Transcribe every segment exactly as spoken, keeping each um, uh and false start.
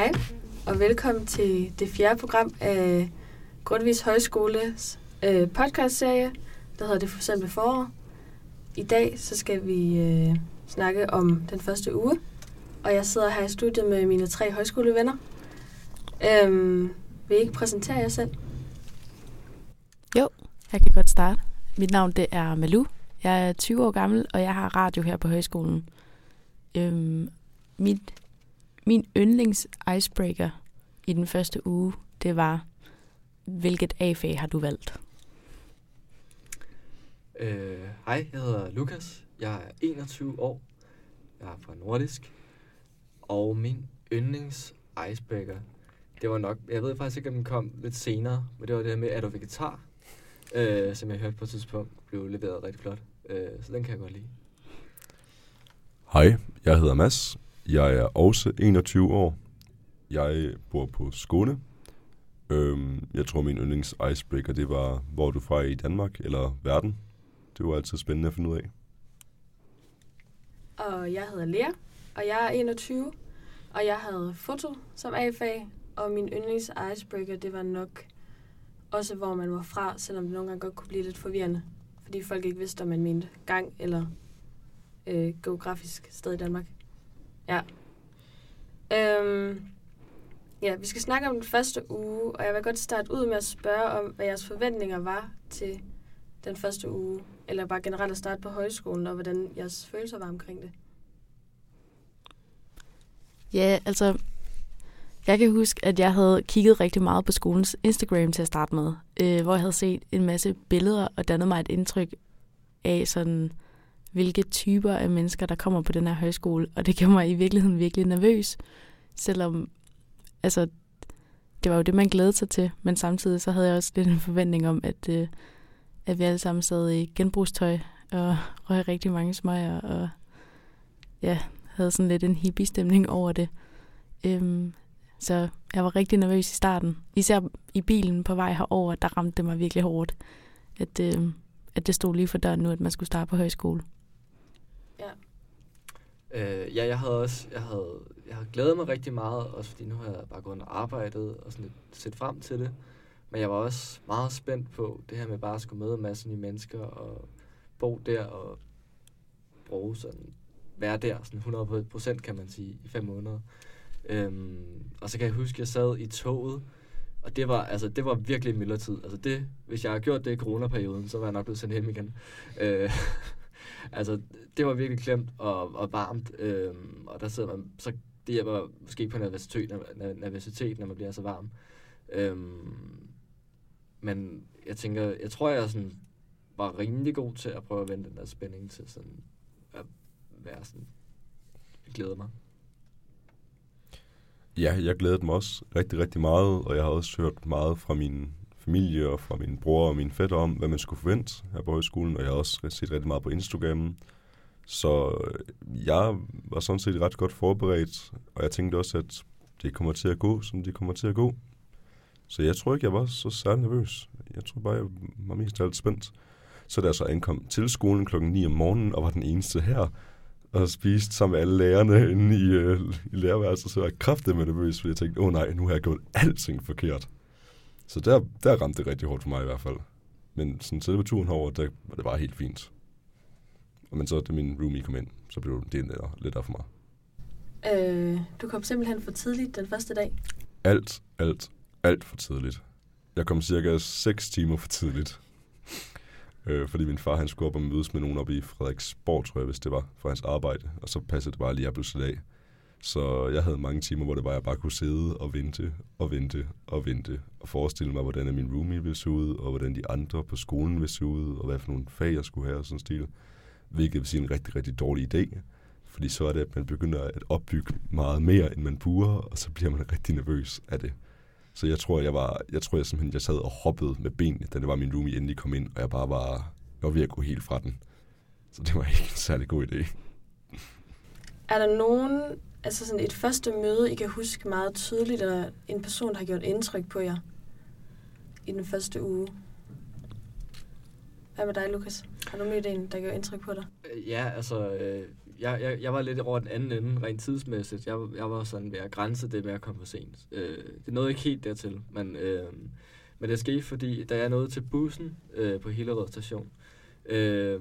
Hej, og velkommen til det fjerde program af Grundtvigs Højskoles øh, podcastserie, der hedder Det forsendte forår. I dag så skal vi øh, snakke om den første uge, og jeg sidder her i studiet med mine tre højskolevenner. Øh, vil I ikke præsentere jer selv? Jo, jeg kan godt starte. Mit navn det er Malou. Jeg er tyve år gammel, og jeg har radio her på højskolen. Øhm, mit, min yndlings icebreaker i den første uge, det var, hvilket A-fag har du valgt? Øh, hej, jeg hedder Lukas. Jeg er enogtyve år. Jeg er fra Nordisk. Og min yndlings icebreaker, det var nok, jeg ved faktisk ikke, om den kom lidt senere, men det var det her med, er du vegetar? Øh, som jeg hørte på et tidspunkt, blev leveret rigtig flot. Øh, så den kan jeg godt lide. Hej, jeg hedder Mads. Jeg er også enogtyve år. Jeg bor på Skåne. Øhm, jeg tror, min yndlings icebreaker, det var, hvor er du fra i Danmark eller verden. Det var altid spændende at finde ud af. Og jeg hedder Lea, og jeg er enogtyve, og jeg havde foto som A-fag, og min yndlings icebreaker, det var nok også hvor man var fra, selvom det nogle gange godt kunne blive lidt forvirrende, fordi folk ikke vidste, om man mente gang eller øh, geografisk sted i Danmark. Ja. Øhm, ja, vi skal snakke om den første uge, og jeg vil godt starte ud med at spørge om, hvad jeres forventninger var til den første uge, eller bare generelt at starte på højskolen, og hvordan jeres følelser var omkring det. Ja, altså... Jeg kan huske, at jeg havde kigget rigtig meget på skolens Instagram til at starte med, øh, hvor jeg havde set en masse billeder og dannet mig et indtryk af, sådan, hvilke typer af mennesker, der kommer på den her højskole. Og det gjorde mig i virkeligheden virkelig nervøs, selvom altså, det var jo det, man glædede sig til. Men samtidig så havde jeg også lidt en forventning om, at, øh, at vi alle sammen sad i genbrugstøj og røg rigtig mange smøger og ja, havde sådan lidt en hippie-stemning over det. Øhm, Så jeg var rigtig nervøs i starten. Især i bilen på vej herover, der ramte det mig virkelig hårdt. At, øh, at det stod lige for døren nu, at man skulle starte på højskole. Ja. Øh, ja, jeg havde også jeg havde, jeg havde glædet mig rigtig meget, også fordi nu har jeg bare gået og arbejdet og sådan lidt set frem til det. Men jeg var også meget spændt på det her med bare at skulle møde massen af mennesker og bo der og bruge sådan, være der sådan hundrede procent kan man sige i fem måneder. Øhm, og så kan jeg huske, at jeg sad i toget, og det var, altså, det var virkelig midlertid. Altså det, hvis jeg havde gjort det i coronaperioden, så var jeg nok blevet sendt hjem igen. Øh, altså, det var virkelig klemt og, og varmt, øh, og der sidder man, så det hjælper måske på nervositet, nervositet, når man bliver så varm. Øh, men jeg tænker, jeg tror, jeg sådan var rimelig god til at prøve at vende den der spænding til sådan at være sådan, jeg glæder mig. Ja, jeg glædede mig også rigtig, rigtig meget, og jeg har også hørt meget fra min familie og fra min bror og min fætter om, hvad man skulle forvente her på højskolen, og jeg har også set rigtig meget på Instagram. Så jeg var sådan set ret godt forberedt, og jeg tænkte også, at det kommer til at gå, som det kommer til at gå. Så jeg tror ikke, jeg var så særlig nervøs. Jeg tror bare, jeg var mest af alt spændt. Så da jeg så ankom til skolen klokken ni om morgenen, og var den eneste her, og spiste sammen med alle lærerne inde i, øh, i lærerværelset, så var jeg kraftedeme nervøs, fordi jeg tænkte, åh oh, nej, nu har jeg gjort alting forkert. Så der, der ramte det rigtig hårdt for mig i hvert fald. Men sådan selve turen herover, der var det bare helt fint. Og men så, da min roomie kom ind, så blev det lidt, lidt af for mig. Øh, du kom simpelthen for tidligt den første dag? Alt, alt, alt for tidligt. Jeg kom cirka seks timer for tidligt. Øh, fordi min far, han skulle op og mødes med nogen oppe i Frederiksborg, tror jeg, hvis det var, for hans arbejde. Og så passede det bare lige pludselig af. Så jeg havde mange timer, hvor det var, jeg bare kunne sidde og vente og vente og vente. Og forestille mig, hvordan min roomie ville se ud, og hvordan de andre på skolen ville se ud, og hvad for nogle fag jeg skulle have og sådan en stil. Hvilket vil sige en rigtig, rigtig dårlig idé. Fordi så er det, at man begynder at opbygge meget mere, end man burde, og så bliver man rigtig nervøs af det. Så jeg tror, jeg var, jeg tror jeg simpelthen, jeg sad og hoppede med benene, da det var min roomie endelig kom ind, og jeg bare var, jeg var ved at gå helt fra den. Så det var ikke en særlig god idé. Er der nogen, altså sådan et første møde, I kan huske meget tydeligt, eller en person, der har gjort indtryk på jer i den første uge? Hvad med dig, Lukas? Har du mødt en, der gjorde indtryk på dig? Ja, altså, øh, jeg, jeg, jeg var lidt over den anden ende, rent tidsmæssigt. Jeg, jeg var sådan ved at grænse det med at komme for sent. Øh, det nåede ikke helt dertil, men, øh, men det skete, fordi da jeg nåede til bussen øh, på Hillerød Station, øh,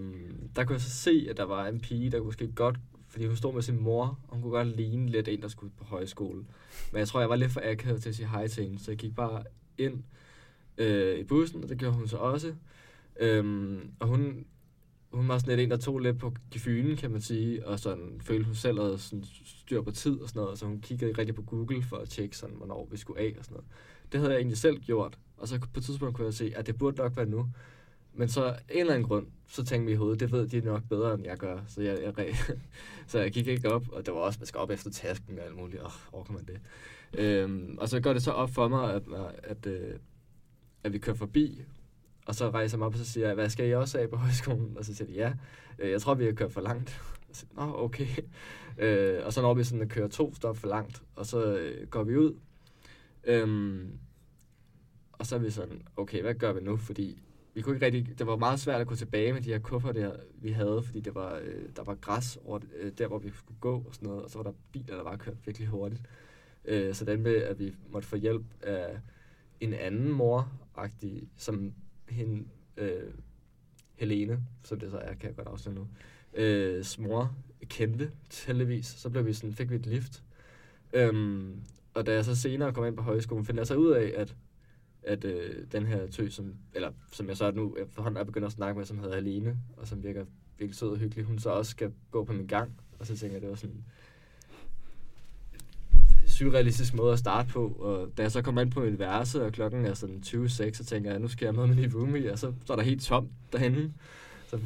der kunne jeg så se, at der var en pige, der måske godt, fordi hun stod med sin mor, og hun kunne godt ligne lidt en, der skulle på højskole. Men jeg tror, jeg var lidt for akavet til at sige hej til hende, så jeg gik bare ind øh, i bussen, og det gjorde hun så også. Øh, og hun... Hun var sådan lidt en, der tog lidt på gefynen, kan man sige, og sådan følte hun selv havde sådan styr på tid og sådan noget, så hun kiggede rigtig på Google for at tjekke sådan, hvornår vi skulle af og sådan noget. Det havde jeg egentlig selv gjort, og så på et tidspunkt kunne jeg se, at det burde nok være nu. Men så af en eller anden grund, så tænkte vi i hovedet, det ved de nok bedre, end jeg gør, så jeg, jeg, så jeg gik ikke op, og det var også, man skal op efter tasken og alt muligt, åh, oh, orker man det. Øhm, og så går det så op for mig, at, at, at, at vi kører forbi. Og så rejser jeg mig op, og så siger jeg, hvad skal I også af på højskolen? Og så siger de, ja, jeg tror, vi har kørt for langt. Og så siger, nå, okay. Øh, og så når vi sådan at køre to stop for langt, og så øh, går vi ud. Øhm, og så er vi sådan, okay, hvad gør vi nu? Fordi vi kunne ikke rigtig, det var meget svært at gå tilbage med de her kuffer, der, vi havde, fordi det var, øh, der var græs over, øh, der, hvor vi skulle gå og sådan noget. Og så var der biler, der var kørt virkelig hurtigt. Øh, så den med, at vi måtte få hjælp af en anden mor-agtig, som... Hende, øh, Helene, som det så er, kan jeg godt afsløre nu, øh, mor kendte, heldigvis, så blev vi sådan, fik vi et lift. Øhm, og da jeg så senere kom ind på højskolen, finder jeg så ud af, at, at øh, den her tøj, som, eller, som jeg så nu efterhånden er begyndt at snakke med, som hedder Helene, og som virker virkelig sød og hyggelig, hun så også skal gå på min gang, og så tænker jeg, det var sådan surrealistisk måde at starte på, og da jeg så kom ind på mit værelse, og klokken er sådan tyve seks, så tænker jeg, nu skal jeg med med min roomie, og så står der helt tomt derhenne. Så,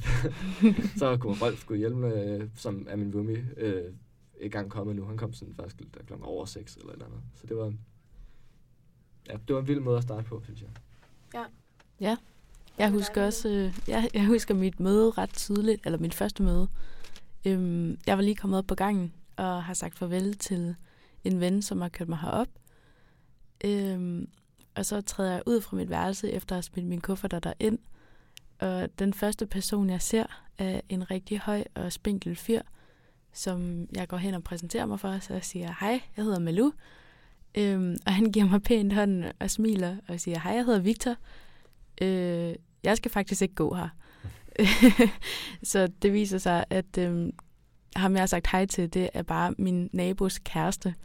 så kunne Rolf Skouenhjelm, øh, som er min roomie, øh, ikke engang kommet nu. Han kom sådan faktisk klokken over seks eller et eller andet. Så det var, ja, det var en vild måde at starte på, synes jeg. Ja. Ja. Jeg husker også, øh, jeg, jeg husker mit møde ret tydeligt, eller mit første møde. Øhm, jeg var lige kommet op på gangen, og har sagt farvel til en ven, som har kørt mig herop. Øhm, og så træder jeg ud fra mit værelse, efter at have smidt mine kufferter derind. Og den første person, jeg ser, er en rigtig høj og spinkel fyr, som jeg går hen og præsenterer mig for, så jeg siger, hej, jeg hedder Malu. Øhm, og han giver mig pænt hånden og smiler og siger, hej, jeg hedder Victor. Øh, jeg skal faktisk ikke gå her. Så det viser sig, at... Øhm, ham jeg har sagt hej til, det er bare min nabos kæreste.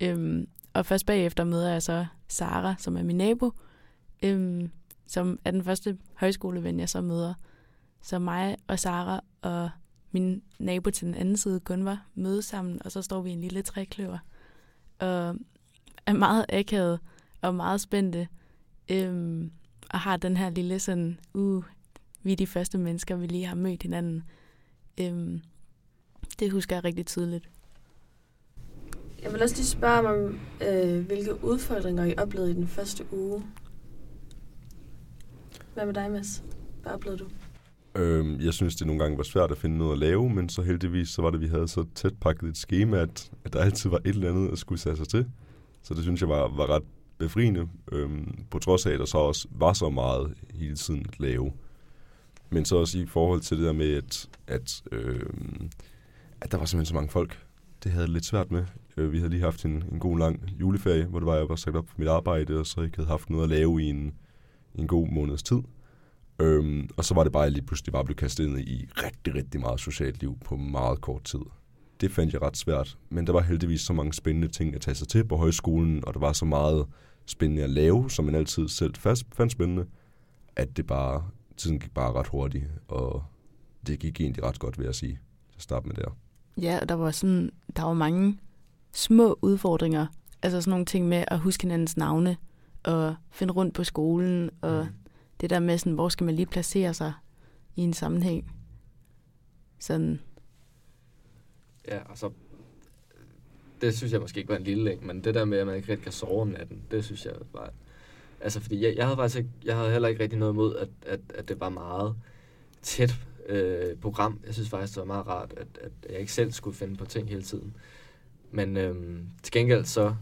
Øhm, og først bagefter møder jeg så Sara, som er min nabo, øhm, som er den første højskoleven, jeg så møder. Så mig og Sara og min nabo til den anden side, Gunvar, mødes sammen, og så står vi i en lille trækløver. Og er meget akavet og meget spændte, øhm, og har den her lille sådan, uh, vi er de første mennesker, vi lige har mødt hinanden. Øhm, Det husker jeg rigtig tydeligt. Jeg vil også lige spørge mig om, øh, hvilke udfordringer I oplevede i den første uge. Hvad med dig, Mads? Hvad oplevede du? Øhm, jeg synes, det nogle gange var svært at finde noget at lave, men så heldigvis så var det, vi havde så tæt pakket et schema, at, at der altid var et eller andet, at skulle sætte sig til. Så det synes jeg var, var ret befriende, øhm, på trods af, at der så også var så meget hele tiden at lave. Men så også i forhold til det der med, at... at øhm, at der var simpelthen så mange folk. Det havde jeg lidt svært med. Vi havde lige haft en, en god lang juleferie, hvor det var, jeg var sagt op på mit arbejde, og så ikke havde haft noget at lave i en, en god måneds tid. Øhm, og så var det bare, at jeg lige pludselig bare blev kastet ind i rigtig, rigtig meget socialt liv på meget kort tid. Det fandt jeg ret svært, men der var heldigvis så mange spændende ting at tage sig til på højskolen, og der var så meget spændende at lave, som man altid selv fast, fandt spændende, at det bare, tiden gik bare ret hurtigt, og det gik egentlig ret godt, vil jeg sige. Så start med der. Ja, og der var sådan, der var mange små udfordringer, altså sådan nogle ting med at huske hinandens navne, og finde rundt på skolen, og mm. det der med sådan, hvor skal man lige placere sig i en sammenhæng. Sådan. Ja, og så, det synes jeg måske ikke var en lille læng, men det der med, at man ikke rigtig kan sove om natten, det synes jeg var, altså fordi jeg, jeg havde faktisk ikke, jeg havde heller ikke rigtig noget imod, at, at, at det var meget tæt program. Jeg synes faktisk, det var meget rart, at, at jeg ikke selv skulle finde på ting hele tiden. Men øhm, til gengæld så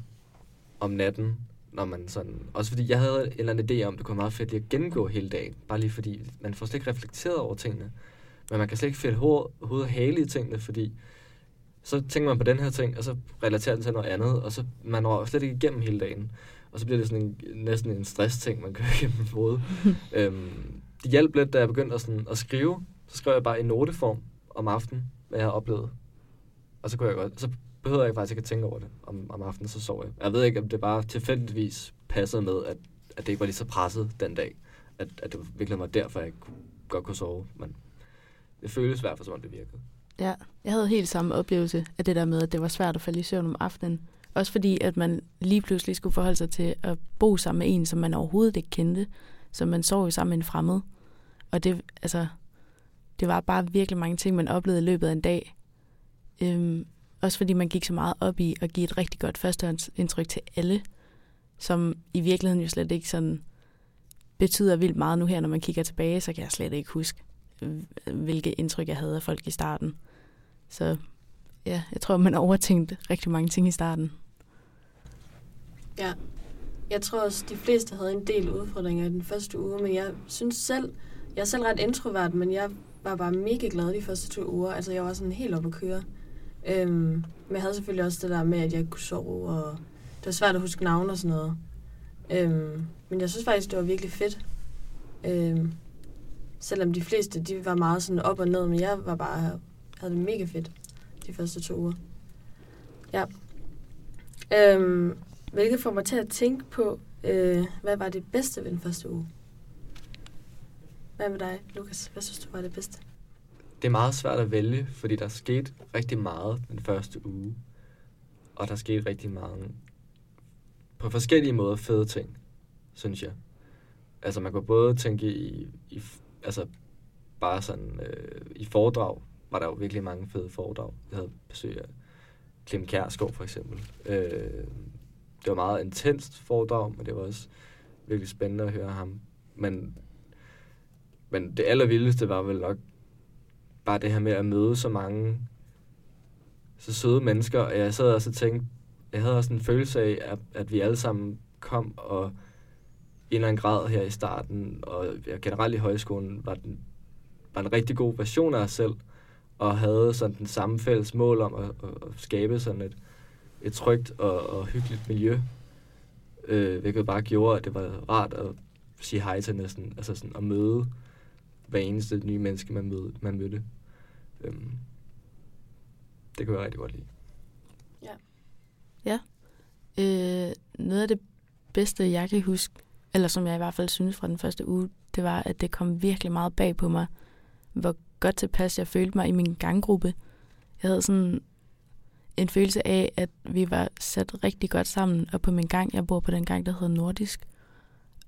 om natten, når man sådan... Også fordi jeg havde en eller anden idé om, det kunne være meget fedt lige at gennemgå hele dagen. Bare lige fordi, man får slet ikke reflekteret over tingene. Men man kan slet ikke fælde hoved, hoved og hale i tingene, fordi så tænker man på den her ting, og så relaterer den til noget andet, og så man når slet ikke igennem hele dagen. Og så bliver det sådan en, næsten en stress-ting, man kører igennem hovedet. øhm, det hjalp lidt, da jeg begyndte at, sådan, at skrive. Så skrev jeg bare i noteform om aftenen, hvad jeg har oplevet. Og så kunne jeg godt. Så behøver jeg faktisk ikke at tænke over det om, om aftenen, så sov jeg. Jeg ved ikke, om det bare tilfældigvis passede med, at, at det ikke var lige så presset den dag. At, at det virkelig var derfor, jeg godt kunne sove. Men det føles i hvert fald, som om det virkede. Ja, jeg havde helt samme oplevelse af det der med, at det var svært at falde i søvn om aftenen. Også fordi, at man lige pludselig skulle forholde sig til at bo sammen med en, som man overhovedet ikke kendte. Så man sov jo sammen med en fremmed. Og det, altså, det var bare virkelig mange ting, man oplevede i løbet af en dag. Øhm, også fordi man gik så meget op i at give et rigtig godt førstehåndsindtryk til alle, som i virkeligheden jo slet ikke sådan betyder vildt meget nu her, når man kigger tilbage, så kan jeg slet ikke huske, hvilke indtryk jeg havde af folk i starten. Så ja, jeg tror, man overtænkte rigtig mange ting i starten. Ja, jeg tror også, de fleste havde en del udfordringer i den første uge, men jeg synes selv, jeg er selv ret introvert, men jeg var bare mega glad de første to uger. Altså, jeg var sådan helt oppe at køre. Øhm, men jeg havde selvfølgelig også det der med, at jeg ikke kunne sove, og det var svært at huske navn og sådan noget. Øhm, men jeg synes faktisk, det var virkelig fedt. Øhm, selvom de fleste, de var meget sådan op og ned, men jeg var bare, havde det mega fedt de første to uger. Ja. Øhm, hvilket får mig til at tænke på, øh, hvad var det bedste ved den første uge? Hvad med dig, Lukas? Hvad synes du var det bedste? Det er meget svært at vælge, fordi der skete rigtig meget den første uge. Og der skete rigtig mange på forskellige måder fede ting, synes jeg. Altså man kunne både tænke i, i altså bare sådan øh, i foredrag, var der jo virkelig mange fede foredrag. Jeg havde besøg af Klim Kjærskov for eksempel. Øh, det var meget intenst foredrag, men det var også virkelig spændende at høre ham. Men, men det allervildeste var vel nok bare det her med at møde så mange så søde mennesker. Og jeg sad også og tænkte, jeg havde også en følelse af, at, at vi alle sammen kom og i en eller anden grad her i starten, og generelt i højskolen, var, den, var en rigtig god version af os selv, og havde sådan den samme fælles mål om at, at skabe sådan et, et trygt og, og hyggeligt miljø, øh, hvilket bare gjorde, at det var rart at sige hej til næsten, altså sådan at møde hver eneste nye menneske, man, mød, man mødte. Øhm, det kunne jeg rigtig godt lide. Ja. Ja. Øh, noget af det bedste, jeg kan huske, eller som jeg i hvert fald synes fra den første uge, det var, at det kom virkelig meget bag på mig, hvor godt tilpas jeg følte mig i min ganggruppe. Jeg havde sådan en følelse af, at vi var sat rigtig godt sammen, og på min gang, jeg bor på den gang, der hedder Nordisk,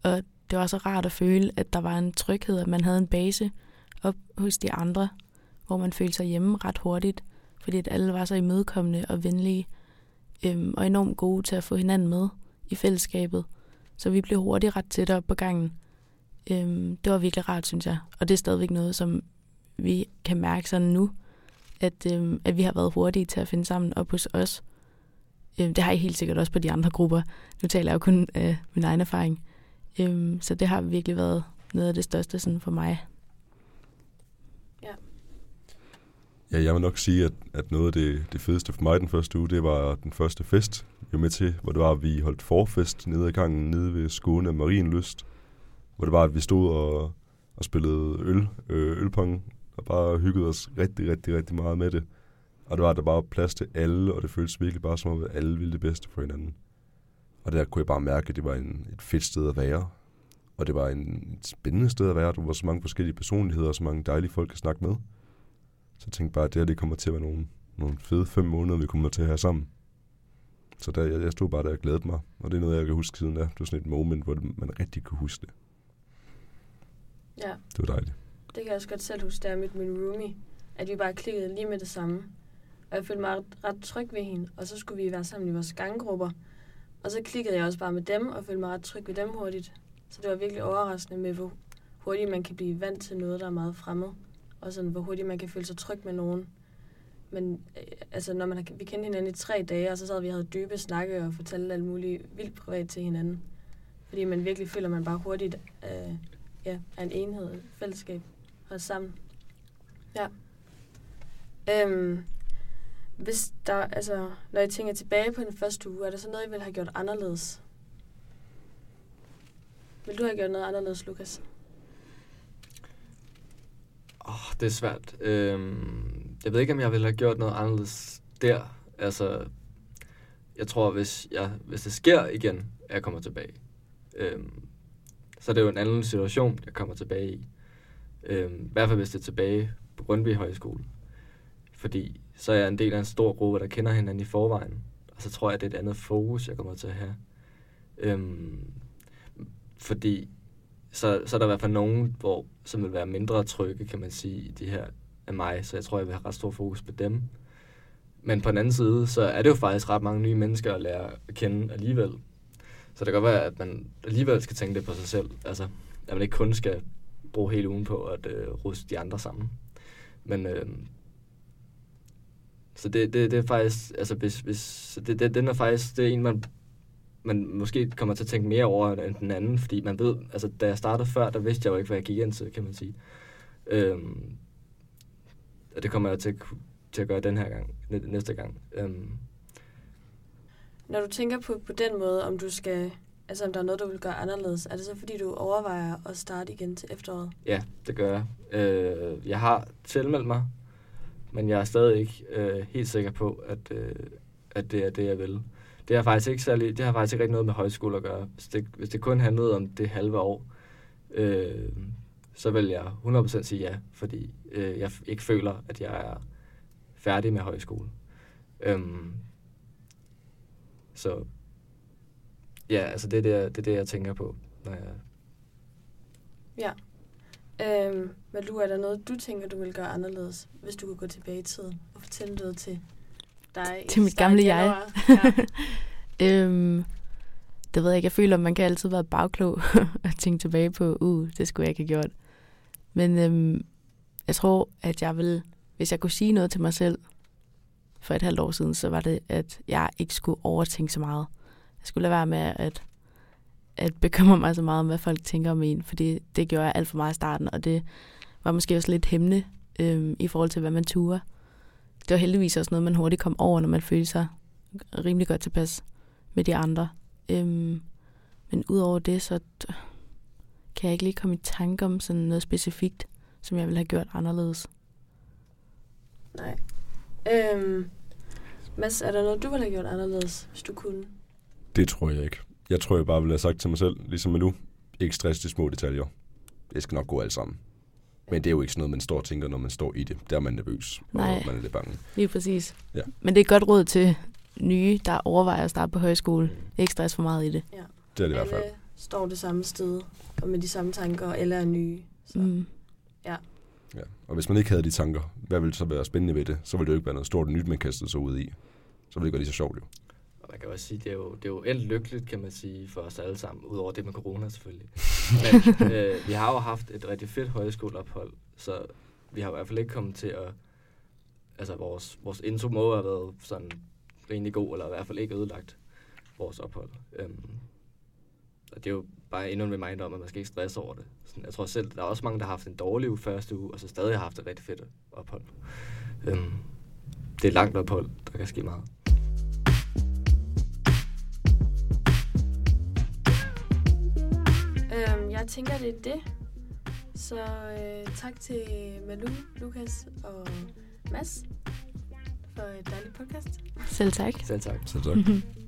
og det var så rart at føle, at der var en tryghed, at man havde en base op hos de andre, hvor man følte sig hjemme ret hurtigt, fordi at alle var så imødekommende og venlige, øhm, og enormt gode til at få hinanden med i fællesskabet. Så vi blev hurtigt ret tæt op på gangen. Øhm, det var virkelig rart, synes jeg. Og det er stadigvæk noget, som vi kan mærke sådan nu, at, øhm, at vi har været hurtige til at finde sammen op hos os. Øhm, det har jeg helt sikkert også på de andre grupper. Nu taler jeg jo kun af øh, min egen erfaring. Øhm, så det har virkelig været noget af det største sådan for mig. Ja. Ja, jeg må nok sige, at, at noget af det, det fedeste for mig den første uge, det var den første fest, vi var med til, hvor det var, at vi holdt forfest nede i gangen, nede ved Skåne og Marienlyst, hvor det var, at vi stod og, og spillede øl, øh, ølpong, og bare hyggede os rigtig, rigtig, rigtig meget med det. Og det var, at der bare var plads til alle, og det føltes virkelig bare som om, at alle ville det bedste for hinanden. Og der kunne jeg bare mærke, at det var en, et fedt sted at være, og det var en, et spændende sted at være, der var så mange forskellige personligheder, og så mange dejlige folk at snakke med. Så jeg tænkte bare, at det her det kommer til at være nogle, nogle fede fem måneder, vi kommer til at have sammen. Så der, jeg, jeg stod bare der og glædede mig, og det er noget, jeg kan huske siden der. Det var sådan et moment, hvor man rigtig kunne huske det. Ja. Det var dejligt. Det kan jeg også godt selv huske, da jeg mødte min roomie, at vi bare klikkede lige med det samme. Og jeg følte mig ret, ret tryg ved hende, og så skulle vi være sammen i vores ganggrupper. Og så klikkede jeg også bare med dem, og følte mig ret tryg ved dem hurtigt. Så det var virkelig overraskende med, hvor hurtigt man kan blive vant til noget, der er meget fremmed. Og sådan, hvor hurtigt man kan føle sig tryg med nogen. Men altså, når man har, vi kendte hinanden i tre dage, og så sad vi og havde dybe snakke og fortalte alt muligt vildt privat til hinanden. Fordi man virkelig føler, man bare hurtigt øh, ja, er en enhed, et fællesskab, holdt sammen. Ja. Øhm, hvis der, altså, når jeg tænker tilbage på den første uge, er der så noget, I ville have gjort anderledes? Vil du have gjort noget anderledes, Lukas? Åh, oh, det er svært. Øhm, jeg ved ikke, om jeg ville have gjort noget anderledes der. Altså, jeg tror, hvis, jeg, hvis det sker igen, at jeg kommer tilbage, øhm, så er det jo en anden situation, jeg kommer tilbage i. Øhm, I hvert fald, hvis det er tilbage på Grundtvigs Højskole. Fordi så er jeg en del af en stor gruppe, der kender hinanden i forvejen. Og så tror jeg, det er et andet fokus, jeg kommer til at have. Øhm, fordi så, så er der i hvert fald nogen, hvor, som vil være mindre trygge, kan man sige, i de her af mig. Så jeg tror, jeg vil have ret stor fokus på dem. Men på den anden side, så er det jo faktisk ret mange nye mennesker at lære at kende alligevel. Så det kan godt være, at man alligevel skal tænke det på sig selv. Altså, at man ikke kun skal bruge hele ugen på at øh, ruste de andre sammen. Men øh, så det, det, det er faktisk, altså hvis, hvis det, det, den er faktisk, det er en, man, man måske kommer til at tænke mere over end den anden, fordi man ved, altså da jeg startede før, der vidste jeg jo ikke, hvad jeg gik ind til, kan man sige. Øh, og det kommer jeg til, til at gøre den her gang, næste gang. Øh, Når du tænker på, på den måde, om du skal, altså om der er noget, du vil gøre anderledes, er det så fordi, du overvejer at starte igen til efteråret? Ja, det gør jeg. Øh, jeg har tilmeldt mig, men jeg er stadig ikke øh, helt sikker på, at, øh, at det er det, jeg vil. Det har faktisk ikke særlig, det har faktisk ikke rigtig noget med højskole at gøre. Hvis det, hvis det kun handlede om det halve år, øh, så vil jeg hundrede procent sige ja, fordi øh, jeg ikke føler, at jeg er færdig med højskole. Øh, Så ja, altså det er det, jeg, det er det, jeg tænker på, når jeg... Ja. Øhm, Malu, er der noget, du tænker, du vil gøre anderledes, hvis du kunne gå tilbage i tiden og fortælle noget til dig? Til mit gamle jeg. Ja. øhm, det ved jeg ikke. Jeg føler, man kan altid være bagklog og tænke tilbage på, uh, det skulle jeg ikke have gjort. Men øhm, jeg tror, at jeg vil, hvis jeg kunne sige noget til mig selv, for et halvt år siden, så var det, at jeg ikke skulle overtænke så meget. Jeg skulle lade være med at, at bekymre mig så meget om, hvad folk tænker om en, fordi det gjorde jeg alt for meget i starten, og det var måske også lidt hæmmende øhm, i forhold til, hvad man turde. Det var heldigvis også noget, man hurtigt kom over, når man følte sig rimelig godt tilpas med de andre. Øhm, men udover det, så kan jeg ikke lige komme i tanke om sådan noget specifikt, som jeg ville have gjort anderledes. Nej. Øhm, Mads, er der noget, du ville have gjort anderledes, hvis du kunne? Det tror jeg ikke. Jeg tror, jeg bare ville have sagt til mig selv, ligesom nu, ikke stress de små detaljer. Det skal nok gå alt sammen. Men det er jo ikke sådan noget, man står og tænker, når man står i det. Der er man nervøs, nej, og man er lidt bange. Lige præcis. Ja. Men det er et godt råd til nye, der overvejer at starte på højskole. Ikke stress for meget i det. Ja. Det er det i hvert fald. Alle står det samme sted, og med de samme tanker, eller er nye. Så. Mm. Ja. Ja, og hvis man ikke havde de tanker, hvad ville så være spændende ved det? Så ville det jo ikke være noget stort nyt, man kastede sig ud i. Så ville det gøre lige så sjovt jo. Og man kan også sige, det er jo, det er jo endt lykkeligt, kan man sige, for os alle sammen. Udover det med corona selvfølgelig. Men øh, vi har jo haft et rigtig fedt højskoleophold, så vi har i hvert fald ikke kommet til at... Altså vores, vores intro må have været sådan rimelig god, eller i hvert fald ikke ødelagt vores ophold. Øhm, og det er jo bare endnu en reminder om, at man skal ikke stresse over det. Jeg tror selv, der er også mange, der har haft en dårlig uge første uge, og så stadig har haft et rigtig fedt ophold. Øhm, det er et langt ophold, der kan ske meget. Øhm, jeg tænker, det er det. Så øh, tak til Malu, Lukas og Mads for et dejligt podcast. Selv tak. Selv tak. Selv tak.